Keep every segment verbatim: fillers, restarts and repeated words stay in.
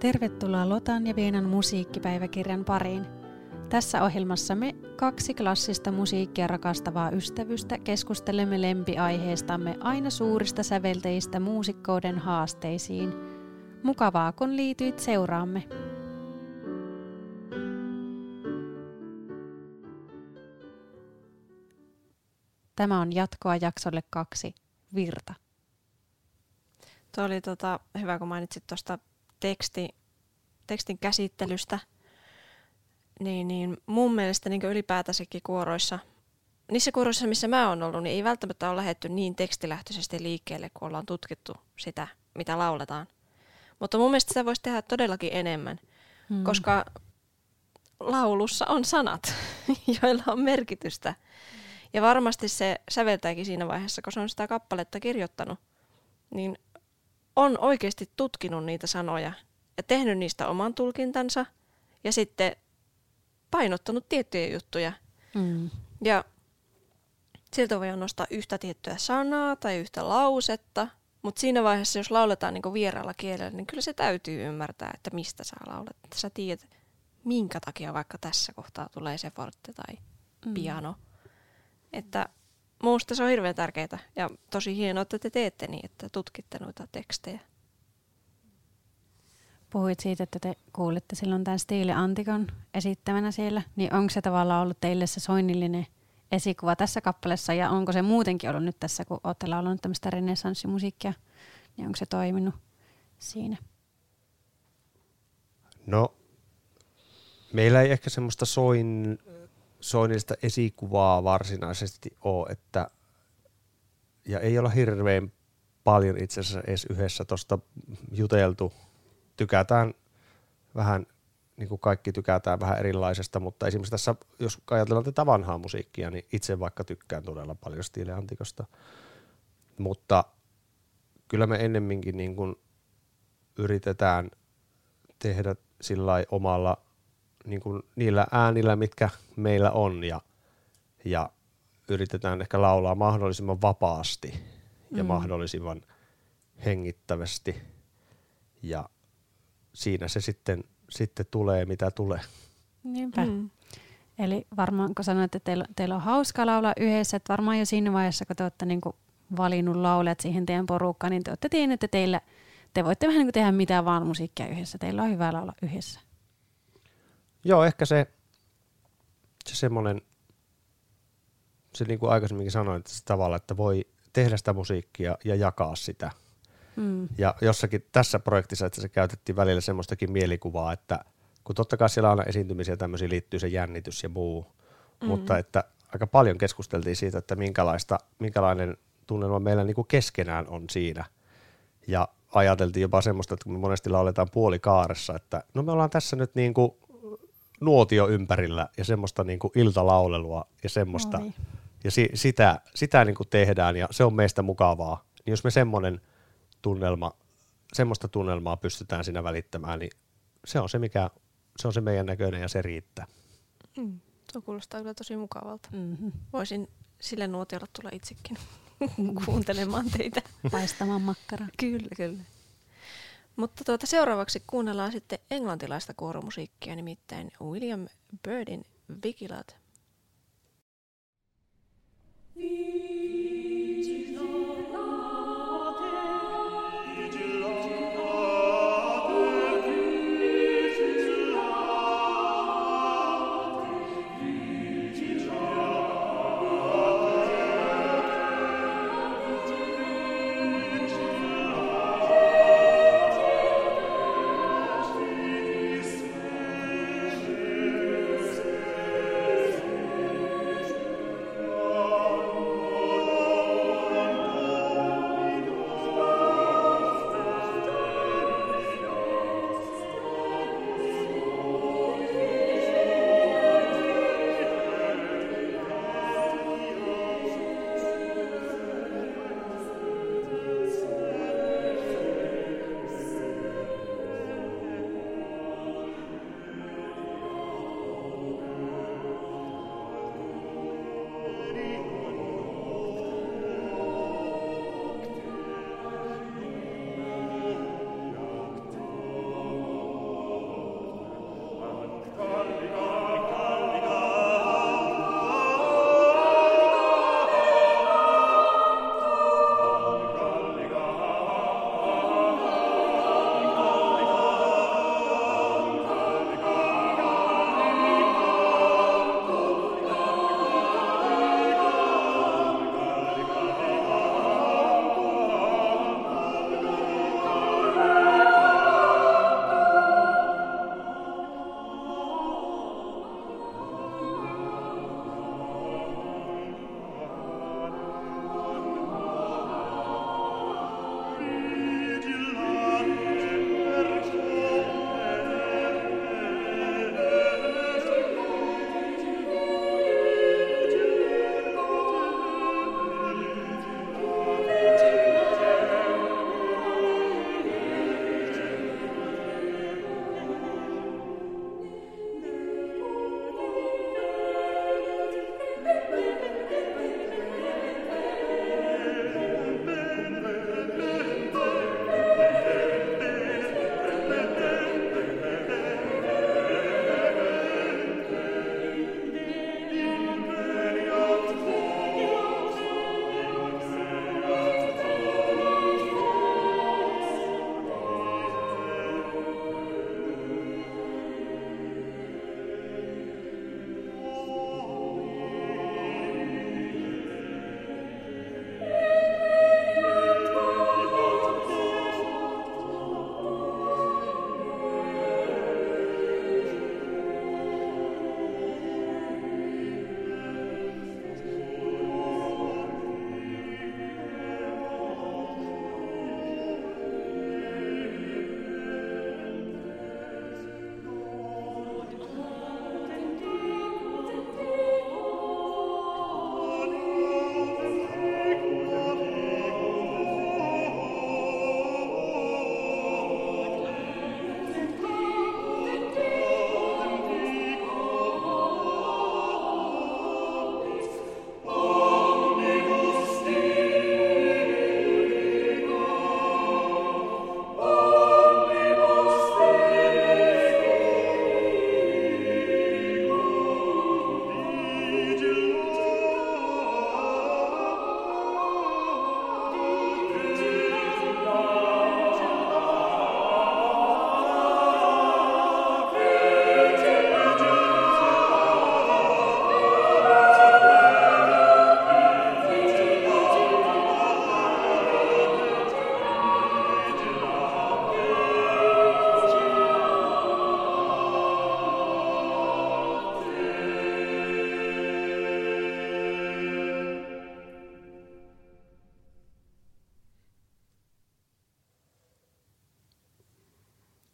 Tervetuloa Lotan ja Veenan musiikkipäiväkirjan pariin. Tässä ohjelmassa me kaksi klassista musiikkia rakastavaa ystävystä keskustelemme lempiaiheestamme aina suurista sävelteistä muusikkouden haasteisiin. Mukavaa kun liityit seuraamme. Tämä on jatkoa jaksolle kaksi. Virta. Tuo oli tota, hyvä, kun mainitsit tuosta teksti, tekstin käsittelystä. Niin, niin mun mielestä niin ylipäätänsäkin kuoroissa, niissä kuoroissa, missä mä oon ollut, niin ei välttämättä ole lähdetty niin tekstilähtöisesti liikkeelle, kun ollaan tutkittu sitä, mitä lauletaan. Mutta mun mielestä sitä voisi tehdä todellakin enemmän, hmm. koska laulussa on sanat, joilla on merkitystä. Ja varmasti se säveltääkin siinä vaiheessa, kun se on sitä kappaletta kirjoittanut, niin on oikeasti tutkinut niitä sanoja ja tehnyt niistä oman tulkintansa ja sitten painottanut tiettyjä juttuja. Mm. Ja siltä voi nostaa yhtä tiettyä sanaa tai yhtä lausetta, mutta siinä vaiheessa, jos lauletaan niinku vieraalla kielellä, niin kyllä se täytyy ymmärtää, että mistä sä laulet. Että sä tiedät, minkä takia vaikka tässä kohtaa tulee se forte tai mm. piano. Että muusta se on hirveän tärkeää ja tosi hienoa, että te teette niin, että tutkitte noita tekstejä. Puhuit siitä, että te kuulitte silloin tämän Stile Anticon esittämänä siellä, niin onko se tavallaan ollut teille se soinnillinen esikuva tässä kappaleessa ja onko se muutenkin ollut nyt tässä, kun olette laulanut tämmöistä renessanssimusiikkia, niin onko se toiminut siinä? No, meillä ei ehkä semmoista soin... soinnista esikuvaa varsinaisesti ole, että ja ei olla hirveän paljon itse asiassa edes yhdessä tuosta juteltu. Tykätään vähän, niin kuin kaikki tykätään vähän erilaisesta, mutta esimerkiksi tässä, jos ajatellaan tätä vanhaa musiikkia, niin itse vaikka tykkään todella paljon Stile Anticosta, mutta kyllä me ennemminkin niin kuin yritetään tehdä sillai omalla niin kuin niillä äänillä, mitkä meillä on, ja, ja yritetään ehkä laulaa mahdollisimman vapaasti ja mm. mahdollisimman hengittävästi. Ja siinä se sitten, sitten tulee, mitä tulee. Niinpä. Mm. Eli varmaan, kun sanoit, että teillä, teillä on hauskaa laulaa yhdessä, että varmaan jo siinä vaiheessa, kun te olette niin kuin valinnut laulajat siihen teidän porukkaan, niin te olette tienneet, että teillä, te voitte vähän niin kuin tehdä mitään vaan musiikkia yhdessä. Teillä on hyvä laulaa yhdessä. Joo, ehkä se, se semmoinen, se niin kuin aikaisemminkin sanoin, että se tavalla, että voi tehdä sitä musiikkia ja jakaa sitä. Mm. Ja jossakin tässä projektissa, että se käytettiin välillä semmoistakin mielikuvaa, että kun totta kai siellä aina esiintymisiä tämmöisiä liittyy se jännitys ja muu, mm. mutta että aika paljon keskusteltiin siitä, että minkälaista, minkälainen tunnelma meillä niin kuin keskenään on siinä. Ja ajateltiin jopa semmoista, että kun me monesti lauletaan puolikaaressa, että no me ollaan tässä nyt niin kuin nuotio ympärillä ja semmoista niinku iltalaulelua ja semmoista. Oi. Ja si- sitä, sitä niinku tehdään ja se on meistä mukavaa. Niin jos me semmoinen tunnelma, semmoista tunnelmaa pystytään siinä välittämään, niin se on se, mikä, se on se meidän näköinen ja se riittää. Mm. Se kuulostaa kyllä tosi mukavalta. Mm-hmm. Voisin sille nuotiolla tulla itsekin kuuntelemaan teitä. Paistamaan makkaraa. Kyllä, kyllä. Mutta tuota, seuraavaksi kuunnellaan sitten englantilaista kuoromusiikkia, nimittäin William Byrdin Vigilate.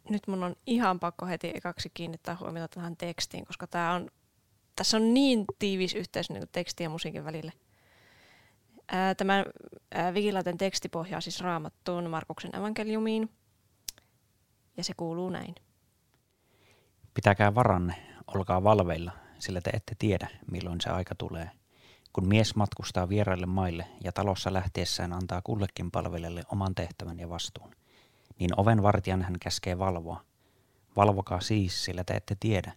nyt mun on ihan pakko heti ekaksi kiinnittää huomiota tähän tekstiin, koska tää on, tässä on niin tiivis yhteys niin tekstin ja musiikin välillä. Ää, tämän ää, Vigilaten teksti pohjaa siis Raamattuun, Markuksen evankeliumiin, ja se kuuluu näin. Pitäkää varanne, olkaa valveilla, sillä te ette tiedä, milloin se aika tulee. Kun mies matkustaa vieraille maille ja talossa lähtiessään antaa kullekin palvelijalle oman tehtävän ja vastuun, niin oven vartijan hän käskee valvoa. Valvokaa siis, sillä te ette tiedä,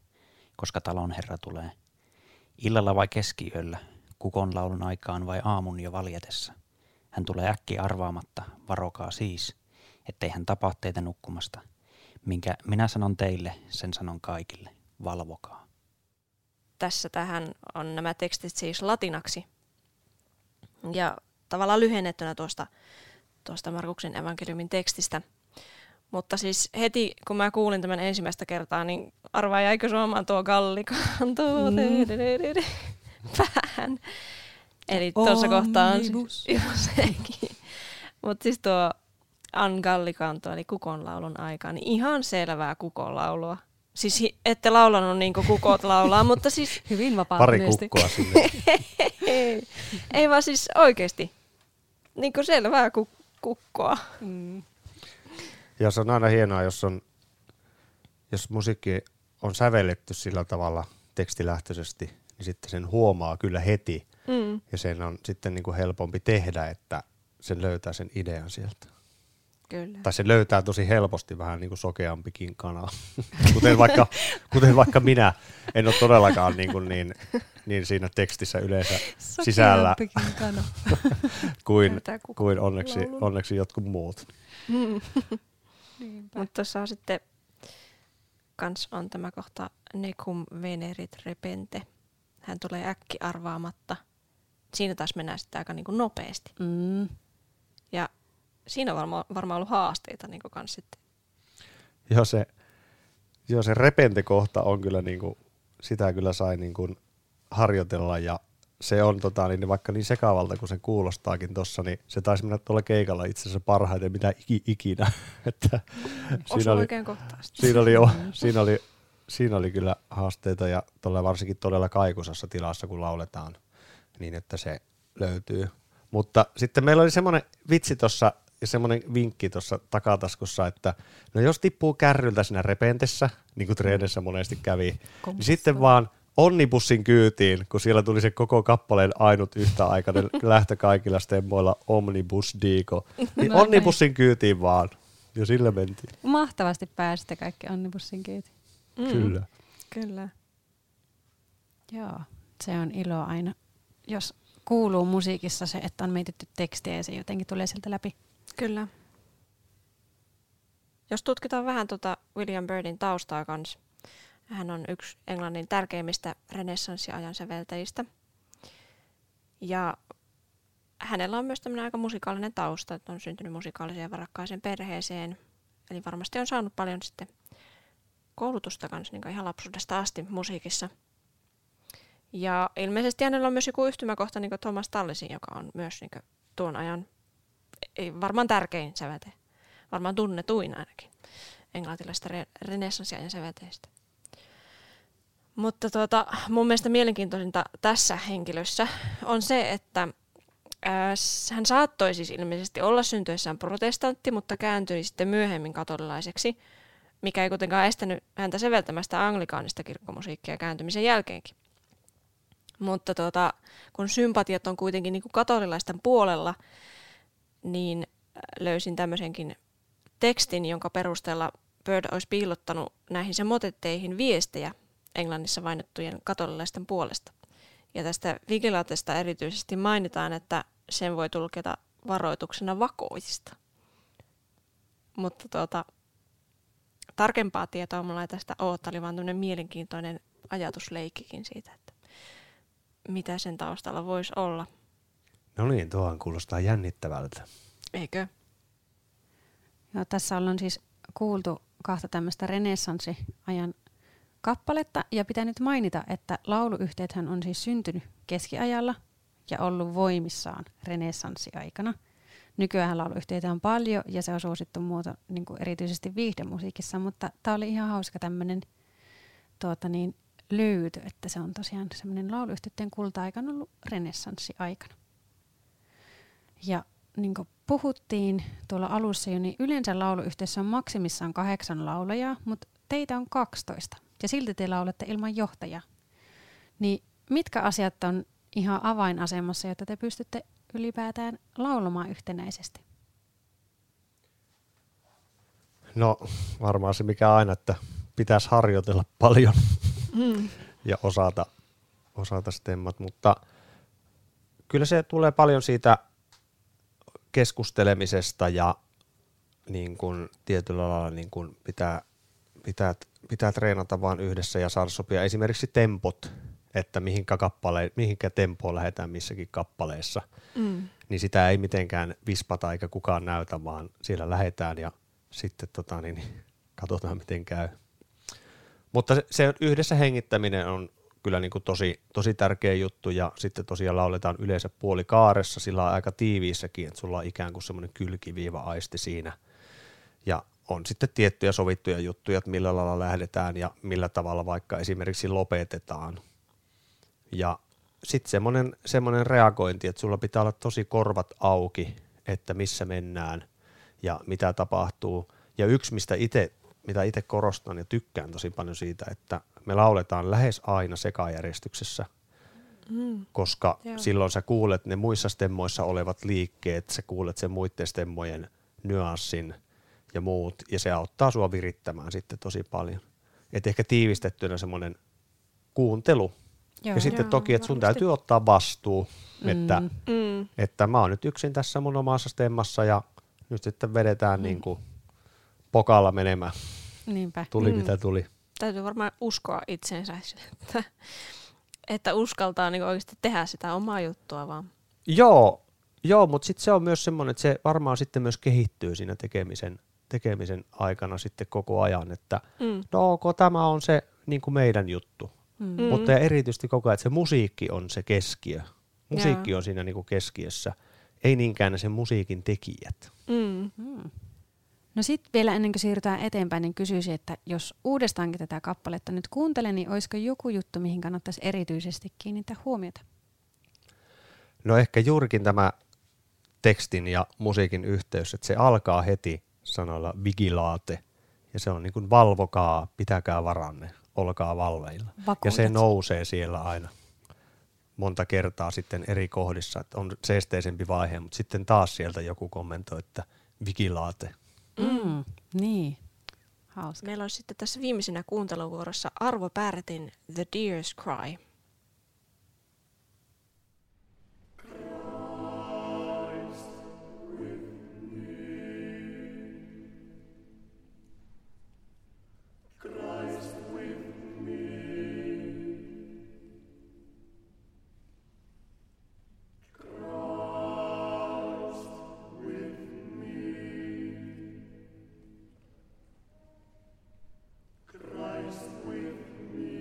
koska talon herra tulee. Illalla vai keskiyöllä, kukon laulun aikaan vai aamun jo valjetessa. Hän tulee äkkiä arvaamatta, varokaa siis, ettei hän tapa teitä nukkumasta. Minkä minä sanon teille, sen sanon kaikille, valvokaa. Tässä tähän on nämä tekstit siis latinaksi. Ja tavallaan lyhennettynä tuosta, tuosta Markuksen evankeliumin tekstistä. Mutta siis heti kun mä kuulin tämän ensimmäistä kertaa, niin arvaa jäikö suomaan tuo kallikanto mm. päähän. Eli tuossa kohtaa on sekin. Mutta siis tuo angallikanto, eli kukonlaulun aikaa, niin ihan selvää kukonlaulua. Siis ette laulanut niin kuin kukot laulaa, mutta siis... Hyvin vapaasti. Pari kukkoa sinne. ei, ei vaan siis oikeasti. Niin kuin selvää ku, kukkoa. Mm. Ja se on aina hienoa, jos, on, jos musiikki on sävelletty sillä tavalla tekstilähtöisesti, niin sitten sen huomaa kyllä heti. Mm. Ja sen on sitten niin kuin helpompi tehdä, että sen löytää sen idean sieltä. Kyllä. Tai se löytää tosi helposti vähän niin kuin sokeampikin kanaa, kuten, vaikka, kuten vaikka minä. En ole todellakaan niin, kuin niin, niin siinä tekstissä yleensä sisällä kuin, kuin onneksi, onneksi jotkut muut. Mm. Mutta tuossa sitten kans on tämä kohta Necum venerit repente. Hän tulee äkki arvaamatta. Siinä taas mennään sitten aika niin kuin nopeasti. Mm. Ja siinä on varma, varmaan ollut haasteita niin kuin kans sitten. Joo, se, joo, se repentekohta on kyllä, niin kuin, sitä kyllä sai niin kuin harjoitella, ja se on tota, niin vaikka niin sekavalta kuin se kuulostaakin tuossa, niin se taisi mennä tuolla keikalla itse asiassa parhaiten mitä ikinä. Että siinä, oli, siinä, oli, oh, siinä, oli, siinä oli kyllä haasteita, ja tuolla varsinkin todella kaikusassa tilassa, kun lauletaan, niin että se löytyy. Mutta sitten meillä oli semmoinen vitsi tuossa ja semmoinen vinkki tuossa takataskussa, että no jos tippuu kärryltä siinä repentessä, niin kuin treenissä monesti kävi, Komista. niin sitten vaan onnibussin kyytiin, kun siellä tuli se koko kappaleen ainut yhtäaikainen lähtö kaikilla stemmoilla omnibus diiko, niin onnibussin kyytiin vaan, ja sillä mentiin. Mahtavasti pääsitte kaikki onnibussin kyytiin. Mm. Kyllä. Kyllä. Joo, se on ilo aina, jos... Kuuluu musiikissa se, että on mietitty tekstiä ja se jotenkin tulee sieltä läpi. Kyllä. Jos tutkitaan vähän tuota William Byrdin taustaa kanssa. Hän on yksi Englannin tärkeimmistä renessanssiajan säveltäjistä. Ja hänellä on myös tämmöinen aika musikaalinen tausta, että on syntynyt musikaaliseen ja varakkaiseen perheeseen. Eli varmasti on saanut paljon sitten koulutusta kanssa niin ihan lapsuudesta asti musiikissa. Ja ilmeisesti hänellä on myös joku yhtymäkohta niin kuin Thomas Tallisin, joka on myös niin kuin tuon ajan ei, varmaan tärkein sävete, varmaan tunnetuin ainakin englantilaisista re- renessanssiajan säveteistä. Mutta tuota, mun mielestä mielenkiintoisinta tässä henkilössä on se, että ää, hän saattoi siis ilmeisesti olla syntyessään protestantti, mutta kääntyi sitten myöhemmin katolilaiseksi, mikä ei kuitenkaan estänyt häntä säveltämästä anglikaanista kirkkomusiikkia kääntymisen jälkeenkin. Mutta tuota, kun sympatiat on kuitenkin niin kuin katolilaisten puolella, niin löysin tämmöisenkin tekstin, jonka perusteella Byrd olisi piilottanut näihin semotetteihin viestejä Englannissa vainottujen katolilaisten puolesta. Ja tästä Vigilatesta erityisesti mainitaan, että sen voi tulkita varoituksena vakoisista. Mutta tuota, tarkempaa tietoa mulla ei tästä ole, tämä oli vaan tämmöinen mielenkiintoinen ajatusleikkikin siitä, että mitä sen taustalla voisi olla. No niin, tuohan kuulostaa jännittävältä. Eikö? Joo, tässä ollaan siis kuultu kahta tämmöistä renessanssiajan kappaletta, ja pitää nyt mainita, että lauluyhteethän on siis syntynyt keskiajalla ja ollut voimissaan renessanssiaikana. Nykyään lauluyhteitä on paljon ja se on suosittu muuta niin kuin erityisesti viihdemusiikissa, mutta tämä oli ihan hauska tämmöinen tuota niin, löytö, että se on tosiaan semmoinen lauluyhteiden kulta-aika on ollut renessanssiaikana. Ja niin kuin puhuttiin tuolla alussa jo, niin yleensä lauluyhteessä on maksimissaan kahdeksan laulajaa, mutta teitä on kaksitoista ja silti te laulatte ilman johtajaa. Niin mitkä asiat on ihan avainasemassa, jotta te pystytte ylipäätään laulamaan yhtenäisesti? No varmaan se mikä aina, että pitäisi harjoitella paljon mm. ja osata, osata stemmat, mutta kyllä se tulee paljon siitä keskustelemisesta ja niin kun tietyllä lailla niin kun pitää, pitää, pitää treenata vaan yhdessä ja saada sopia esimerkiksi tempot, että mihinkä, kappale, mihinkä tempoon lähdetään missäkin kappaleessa, mm. niin sitä ei mitenkään vispata eikä kukaan näytä, vaan siellä lähdetään ja sitten tota, niin, katsotaan miten käy. Mutta se, se yhdessä hengittäminen on kyllä niin kuin tosi, tosi tärkeä juttu ja sitten tosiaan lauletaan yleensä puolikaaressa, sillä on aika tiiviissäkin, että sulla on ikään kuin semmoinen kylkiviiva-aisti siinä ja on sitten tiettyjä sovittuja juttuja, että millä lailla lähdetään ja millä tavalla vaikka esimerkiksi lopetetaan. Ja sitten semmoinen, semmoinen reagointi, että sulla pitää olla tosi korvat auki, että missä mennään ja mitä tapahtuu. Ja yksi, mistä ite, mitä itse korostan ja tykkään tosi paljon siitä, että me lauletaan lähes aina sekajärjestyksessä, mm. koska Joo. silloin sä kuulet ne muissa stemmoissa olevat liikkeet, sä kuulet sen muiden stemmojen nyanssin ja muut, ja se auttaa sua virittämään sitten tosi paljon. Et ehkä tiivistettynä semmoinen kuuntelu. Joo, ja sitten joo, toki, että sun varmasti täytyy ottaa vastuu, mm. Että, mm. että mä oon nyt yksin tässä mun omassa stemmassa ja nyt sitten vedetään mm. niin kuin pokalla menemään. Niinpä. Tuli mm. mitä tuli. Täytyy varmaan uskoa itseensä, että, että uskaltaa niin kuin oikeasti tehdä sitä omaa juttua vaan. Joo, joo mutta sitten se on myös semmoinen, että se varmaan sitten myös kehittyy siinä tekemisen, tekemisen aikana sitten koko ajan, että mm. no ok, tämä on se niin kuin meidän juttu. Mm. Mutta erityisesti koko ajan, että se musiikki on se keskiö. Musiikki Jaa. on siinä niinku keskiössä, ei niinkään sen musiikin tekijät. Mm. Mm. No sitten vielä ennen kuin siirrytään eteenpäin, niin kysyisin, että jos uudestaankin tätä kappaletta nyt kuuntelee, niin olisiko joku juttu, mihin kannattaisi erityisesti kiinnittää huomiota? No ehkä juurikin tämä tekstin ja musiikin yhteys, että se alkaa heti sanalla vigilate ja se on niin kuin valvokaa, pitäkää varanne. Olkaa valveilla. Vakuudet. Ja se nousee siellä aina monta kertaa sitten eri kohdissa, että on seesteisempi vaihe, mutta sitten taas sieltä joku kommentoi, että vigilaate. Mm, niin, hauska. Meillä on sitten tässä viimeisenä kuunteluvuorossa Arvo Pärtin The Deer's Cry. With me,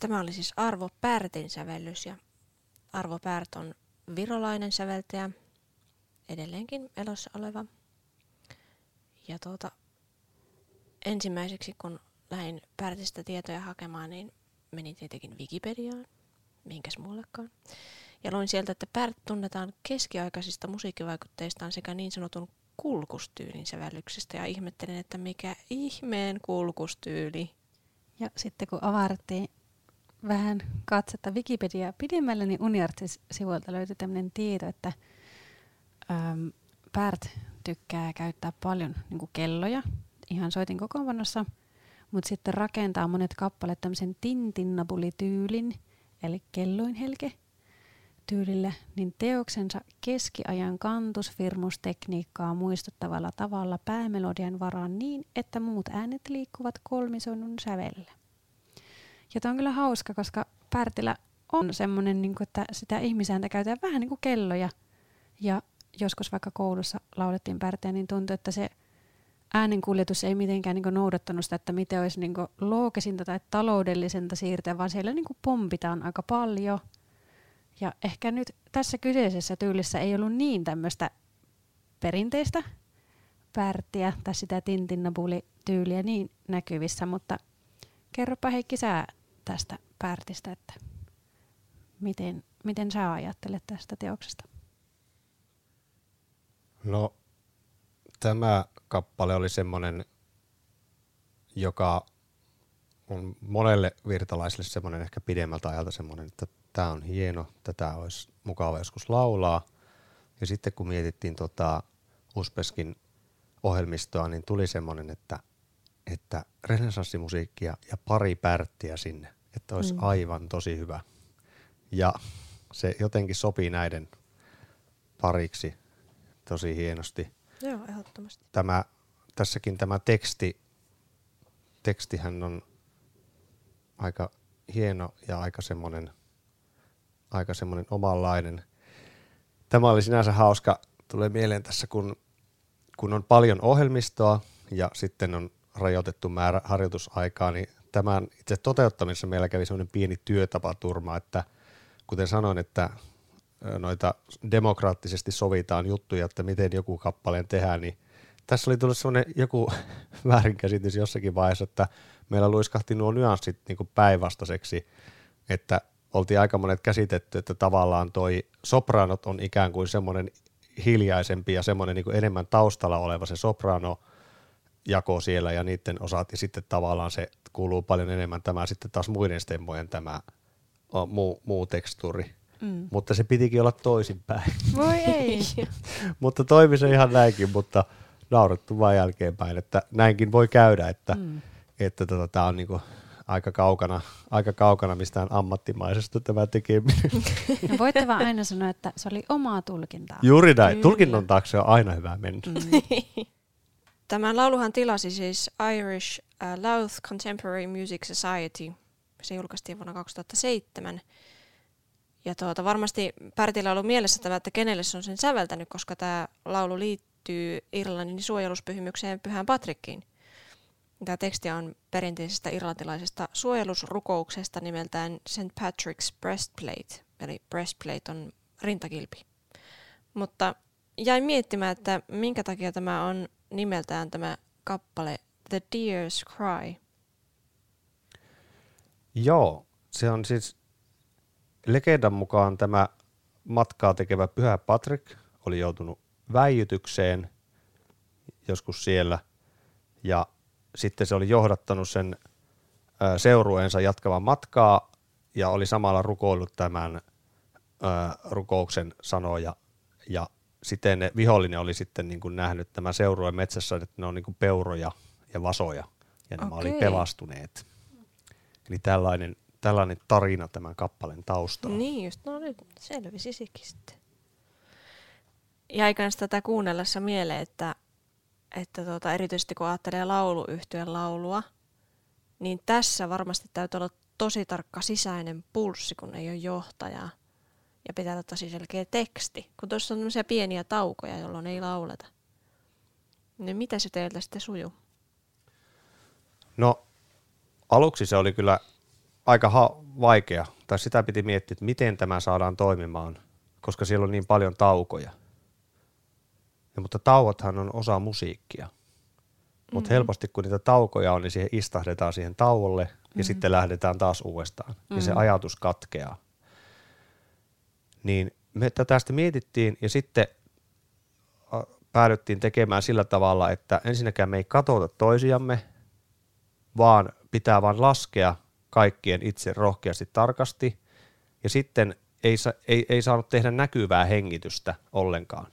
Tämä oli siis Arvo Pärtin sävellys, ja Arvo Pärt on virolainen säveltäjä, edelleenkin elossa oleva. Ja tuota, ensimmäiseksi kun lähdin Pärtistä tietoja hakemaan, niin menin tietenkin Wikipediaan, minkäs muullekaan. Ja luin sieltä, että Pärt tunnetaan keskiaikaisista musiikkivaikutteistaan sekä niin sanotun kulkustyylin sävellyksestä, ja ihmettelin, että mikä ihmeen kulkustyyli. Ja sitten kun avartiin vähän katsetta Wikipediaa pidemmälle, niin Uniarts-sivuilta löytyi tämmöinen tieto, että äm, Pärt tykkää käyttää paljon niinku kelloja, ihan soitin kokoonpanossa, mutta sitten rakentaa monet kappaleet tämmöisen tintinnabuli-tyylin, eli kelloinhelke tyylillä, niin teoksensa keskiajan kantusfirmustekniikkaa muistuttavalla tavalla päämelodian varaan niin, että muut äänet liikkuvat kolmisoinnun sävellä. Ja tämä on kyllä hauska, koska Pärtillä on semmoinen, niin kuin, että sitä ihmisääntä käytetään vähän niin kuin kelloja. Ja joskus vaikka koulussa laulettiin Pärtiä, niin tuntui, että se äänenkuljetus ei mitenkään niin kuin noudattanut sitä, että miten olisi niin kuin loogisinta tai taloudellisinta siirtää, vaan siellä niin kuin pompitaan aika paljon. Ja ehkä nyt tässä kyseisessä tyylissä ei ollut niin tämmöistä perinteistä Pärtiä tai sitä tintinnabuli-tyyliä niin näkyvissä, mutta kerropa Heikki sä tästä Pärtistä, että miten, miten sä ajattelet tästä teoksesta? No, tämä kappale oli semmoinen, joka on monelle virtalaiselle semmoinen ehkä pidemmältä ajalta semmoinen, että tämä on hieno, tätä olisi mukava joskus laulaa. Ja sitten kun mietittiin tota Uspeskin ohjelmistoa, niin tuli semmoinen, että että renessanssimusiikkia ja pari Pärttiä sinne, että olisi mm. aivan tosi hyvä. Ja se jotenkin sopii näiden pariksi tosi hienosti. Joo, ehdottomasti. Tämä, tässäkin tämä teksti, tekstihän on aika hieno ja aika semmoinen, aika semmoinen omanlainen. Tämä oli sinänsä hauska, tulee mieleen tässä, kun, kun on paljon ohjelmistoa ja sitten on rajoitettu määrä harjoitusaikaa, niin tämän itse toteuttamisessa meillä kävi semmoinen pieni työtapaturma, että kuten sanoin, että noita demokraattisesti sovitaan juttuja, että miten joku kappaleen tehdään, niin tässä oli tullut semmoinen joku väärinkäsitys jossakin vaiheessa, että meillä luiskahti nuo nyanssit niin kuin päinvastaiseksi, että oltiin aika monet käsitetty, että tavallaan toi sopranot on ikään kuin semmoinen hiljaisempi ja semmoinen niin kuin enemmän taustalla oleva se soprano, jako siellä ja niiden osat, ja sitten tavallaan se kuuluu paljon enemmän tämä sitten taas muiden stemmojen tämä o, muu, muu tekstuuri. Mm. Mutta se pitikin olla toisinpäin. Voi ei! Mutta toimi se ihan näinkin, mutta naurattu vaan jälkeenpäin, että näinkin voi käydä, että mm. että tota, tää on niinku aika kaukana, aika kaukana mistään ammattimaisesta tämä tekeminen. No voitte vaan aina sanoa, että se oli omaa tulkintaa. Juuri näin. Kyllä. Tulkinnon taakse on aina hyvä mennä. Mm. Tämän lauluhan tilasi siis Irish uh, Louth Contemporary Music Society. Se julkaistiin vuonna kaksituhattaseitsemän. Ja tuota, varmasti Pärtillä on ollut mielessä tämä, että kenelle se on sen säveltänyt, koska tämä laulu liittyy Irlannin suojeluspyhimykseen Pyhään Patrickiin. Tämä teksti on perinteisestä irlantilaisesta suojelusrukouksesta nimeltään Saint Patrick's Breastplate. Eli breastplate on rintakilpi. Mutta jäin miettimään, että minkä takia tämä on nimeltään tämä kappale The Deer's Cry. Joo, se on siis legendan mukaan tämä matkaa tekevä Pyhä Patrick oli joutunut väijytykseen joskus siellä ja sitten se oli johdattanut sen ö, seurueensa jatkavan matkaa ja oli samalla rukoillut tämän ö, rukouksen sanoja ja siten ne vihollinen oli sitten niin kuin nähnyt tämä seurue metsässä, että ne on niin kuin peuroja ja vasoja, ja nämä okay. oli pelastuneet. Eli tällainen, tällainen tarina tämän kappaleen taustalla. Niin just, no nyt selvisi sikin sitten. Jäi kans tätä kuunnellessa mieleen, että, että tuota, erityisesti kun ajattelee lauluyhtyön laulua, niin tässä varmasti täytyy olla tosi tarkka sisäinen pulssi, kun ei ole johtajaa. Ja pitää ottaa siis selkeä teksti, kun tuossa on tämmöisiä pieniä taukoja, jolloin ei lauleta. Niin mitä se teiltä sitten sujuu? No aluksi se oli kyllä aika ha- vaikea, tai sitä piti miettiä, että miten tämä saadaan toimimaan, koska siellä on niin paljon taukoja. Ja, mutta tauothan on osa musiikkia. Mutta mm-hmm. helposti kun niitä taukoja on, niin siihen istahdetaan siihen tauolle ja mm-hmm. sitten lähdetään taas uudestaan. Mm-hmm. Ja se ajatus katkeaa. Niin me tätä sitten mietittiin ja sitten päädyttiin tekemään sillä tavalla, että ensinnäkään me ei katota toisiamme, vaan pitää vaan laskea kaikkien itse rohkeasti tarkasti. Ja sitten ei, ei, ei saanut tehdä näkyvää hengitystä ollenkaan,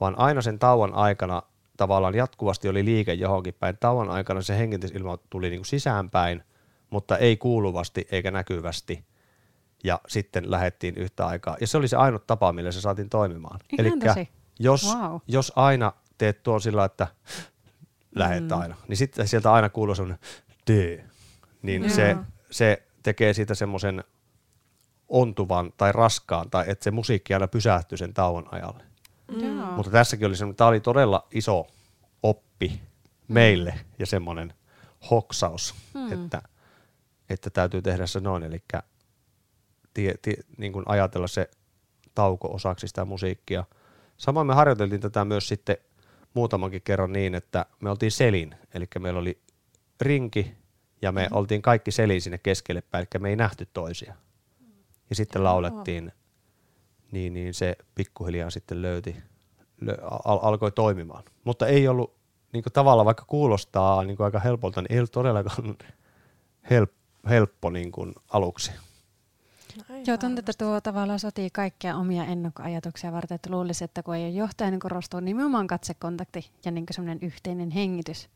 vaan aina sen tauon aikana tavallaan jatkuvasti oli liike johonkin päin. Tauon aikana se hengitysilma tuli niin kuin sisäänpäin, mutta ei kuuluvasti eikä näkyvästi. Ja sitten lähdettiin yhtä aikaa. Ja se oli se ainut tapa, millä se saatiin toimimaan. Elikkä jos, wow. jos aina teet tuon sillä, että lähet mm. aina, niin sitten sieltä aina kuuluu semmoinen D. Niin mm. se, se tekee siitä semmoisen ontuvan tai raskaan, tai että se musiikki aina pysähtyy sen tauon ajalle. Mm. Mutta tässäkin oli semmoinen, tämä oli todella iso oppi meille ja semmoinen hoksaus, mm. että, että täytyy tehdä se noin. Elikkä tie, tie, niin kuin ajatella se tauko osaksi sitä musiikkia. Samoin me harjoiteltiin tätä myös sitten muutamankin kerran niin, että me oltiin selin, eli meillä oli rinki ja me mm. oltiin kaikki selin sinne keskelle päin, eli me ei nähty toisia. Ja sitten laulettiin, niin, niin se pikkuhiljaa sitten löyti, lö, al, alkoi toimimaan. Mutta ei ollut niin kuin tavallaan, vaikka kuulostaa niin kuin aika helpolta, niin ei ollut todellakaan help, helppo niin kuin aluksi. No, joo, tuntuu, että tuo tavallaan sotii kaikkia omia ennakkoajatuksia varten, että luulisi, että kun ei ole johtaja, niin korostuu nimenomaan katsekontakti ja niin semmoinen yhteinen hengitys.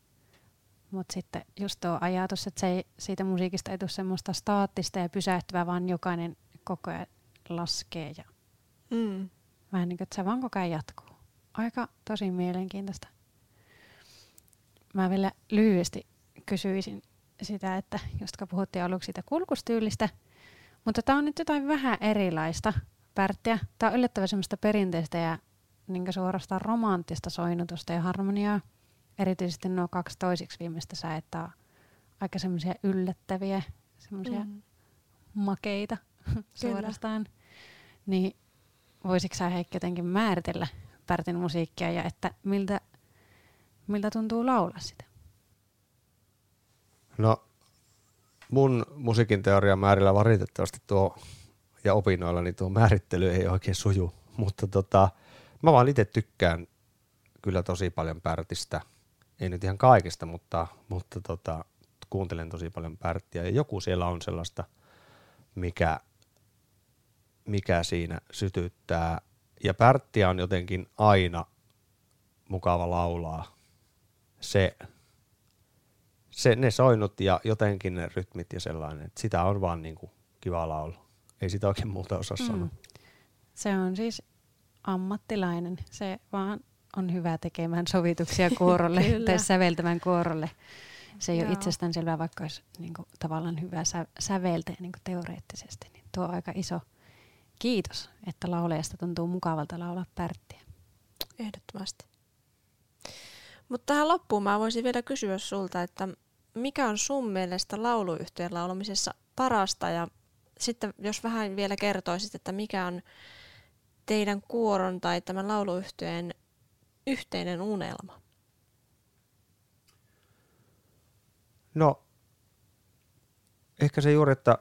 Mutta sitten just tuo ajatus, että se ei, siitä musiikista ei tule semmoista staattista ja pysähtyvää, vaan jokainen koko ajan laskee ja mm. vähän niin kuin, että se vaan koko ajan jatkuu. Aika tosi mielenkiintoista. Mä vielä lyhyesti kysyisin sitä, että josta puhuttiin aluksi siitä kulkustyylistä, mutta tämä on nyt jotain vähän erilaista Pärttiä. Tämä on yllättävän semmoista perinteistä ja niin suorastaan romanttista soinnutusta ja harmoniaa. Erityisesti nuo kaksi toisiksi viimeistä säettä on aika semmoisia yllättäviä, semmoisia mm. makeita suorastaan. Niin voisitko sä Heikki jotenkin määritellä Pärtin musiikkia ja että miltä, miltä tuntuu laulaa sitä? No. Mun musiikin teorian määrillä valitettavasti tuo, ja opinnoilla, niin tuo määrittely ei oikein suju, mutta tota, mä vaan itse tykkään kyllä tosi paljon Pärtistä, ei nyt ihan kaikista, mutta, mutta tota, kuuntelen tosi paljon Pärttiä, ja joku siellä on sellaista, mikä, mikä siinä sytyttää, ja Pärttiä on jotenkin aina mukava laulaa, se Se, ne soinut ja jotenkin ne rytmit ja sellainen, että sitä on vaan niinku kiva laulu. Ei sitä oikein muuta osaa mm. sanoa. Se on siis ammattilainen. Se vaan on hyvä tekemään sovituksia kuorolle tai säveltämään kuorolle. Se ei Joo. ole itsestäänselvää, vaikka olisi niinku tavallaan hyvä sä, säveltäjä niinku teoreettisesti. Niin tuo on aika iso kiitos, että laulajasta tuntuu mukavalta laulaa Pärttiä. Ehdottomasti. Mutta tähän loppuun mä voisin vielä kysyä sulta, että mikä on sun mielestä lauluyhtyeen laulamisessa parasta ja sitten jos vähän vielä kertoisit, että mikä on teidän kuoron tai tämän lauluyhtyeen yhteinen unelma? No ehkä se juuri, että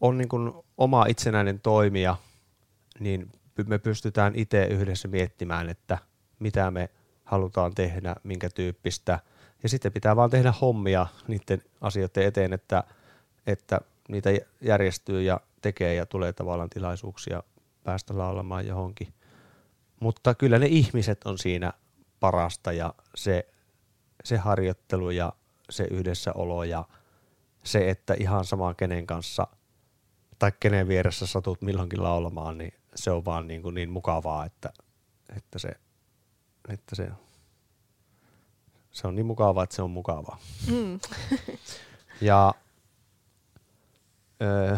on niin kuin oma itsenäinen toimija, niin me pystytään itse yhdessä miettimään, että mitä me halutaan tehdä, minkä tyyppistä. Ja sitten pitää vaan tehdä hommia niiden asioiden eteen, että, että niitä järjestyy ja tekee ja tulee tavallaan tilaisuuksia päästä laulamaan johonkin. Mutta kyllä ne ihmiset on siinä parasta ja se, se harjoittelu ja se yhdessäolo ja se, että ihan sama kenen kanssa tai kenen vieressä satut milloinkin laulamaan, niin se on vaan niin, kuin niin mukavaa, että, että se Että se, se on niin mukavaa, että se on mukavaa. Mm. ja öö,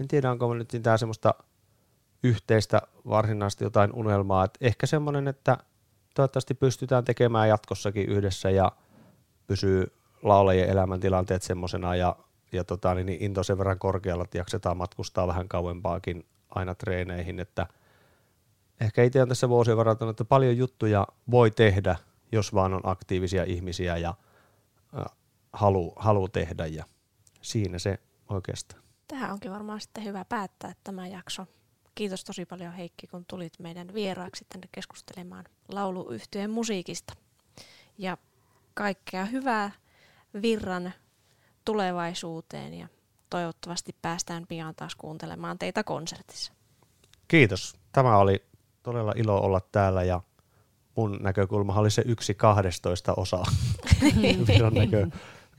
en tiedä, onko nyt tää semmoista yhteistä varsinaisesti jotain unelmaa. Et ehkä semmoinen, että toivottavasti pystytään tekemään jatkossakin yhdessä ja pysyy laulajien elämäntilanteet semmosena ja ja tota, niin into sen verran korkealla, että jaksetaan matkustaa vähän kauempaakin aina treeneihin, että ehkä itse on tässä vuosien varautunut, että paljon juttuja voi tehdä, jos vaan on aktiivisia ihmisiä ja äh, halu, halu tehdä, ja siinä se oikeastaan. Tähän onkin varmaan sitten hyvä päättää tämä jakso. Kiitos tosi paljon, Heikki, kun tulit meidän vieraaksi tänne keskustelemaan lauluyhtyeen musiikista. Ja kaikkea hyvää virran tulevaisuuteen, ja toivottavasti päästään pian taas kuuntelemaan teitä konsertissa. Kiitos. Tämä oli todella ilo olla täällä, ja mun näkökulmahan oli se yksi kahdestoista osa virran, näkö,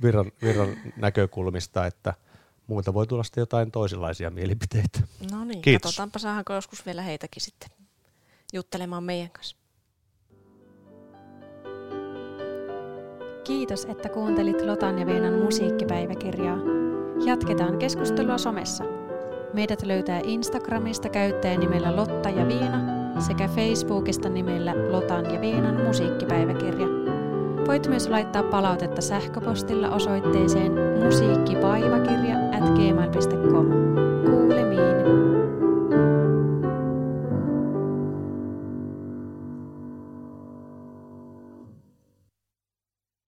virran, virran näkökulmista, että muuta voi tulla sitten jotain toisenlaisia mielipiteitä. No niin, katsotaanpa saadaanko joskus vielä heitäkin sitten juttelemaan meidän kanssa. Kiitos, että kuuntelit Lotan ja Veenan musiikkipäiväkirjaa. Jatketaan keskustelua somessa. Meidät löytää Instagramista käyttäjänimellä Lotta ja Viina sekä Facebookista nimellä Lotan ja Veenan musiikkipäiväkirja. Voit myös laittaa palautetta sähköpostilla osoitteeseen musiikkipäiväkirja at gmail dot com.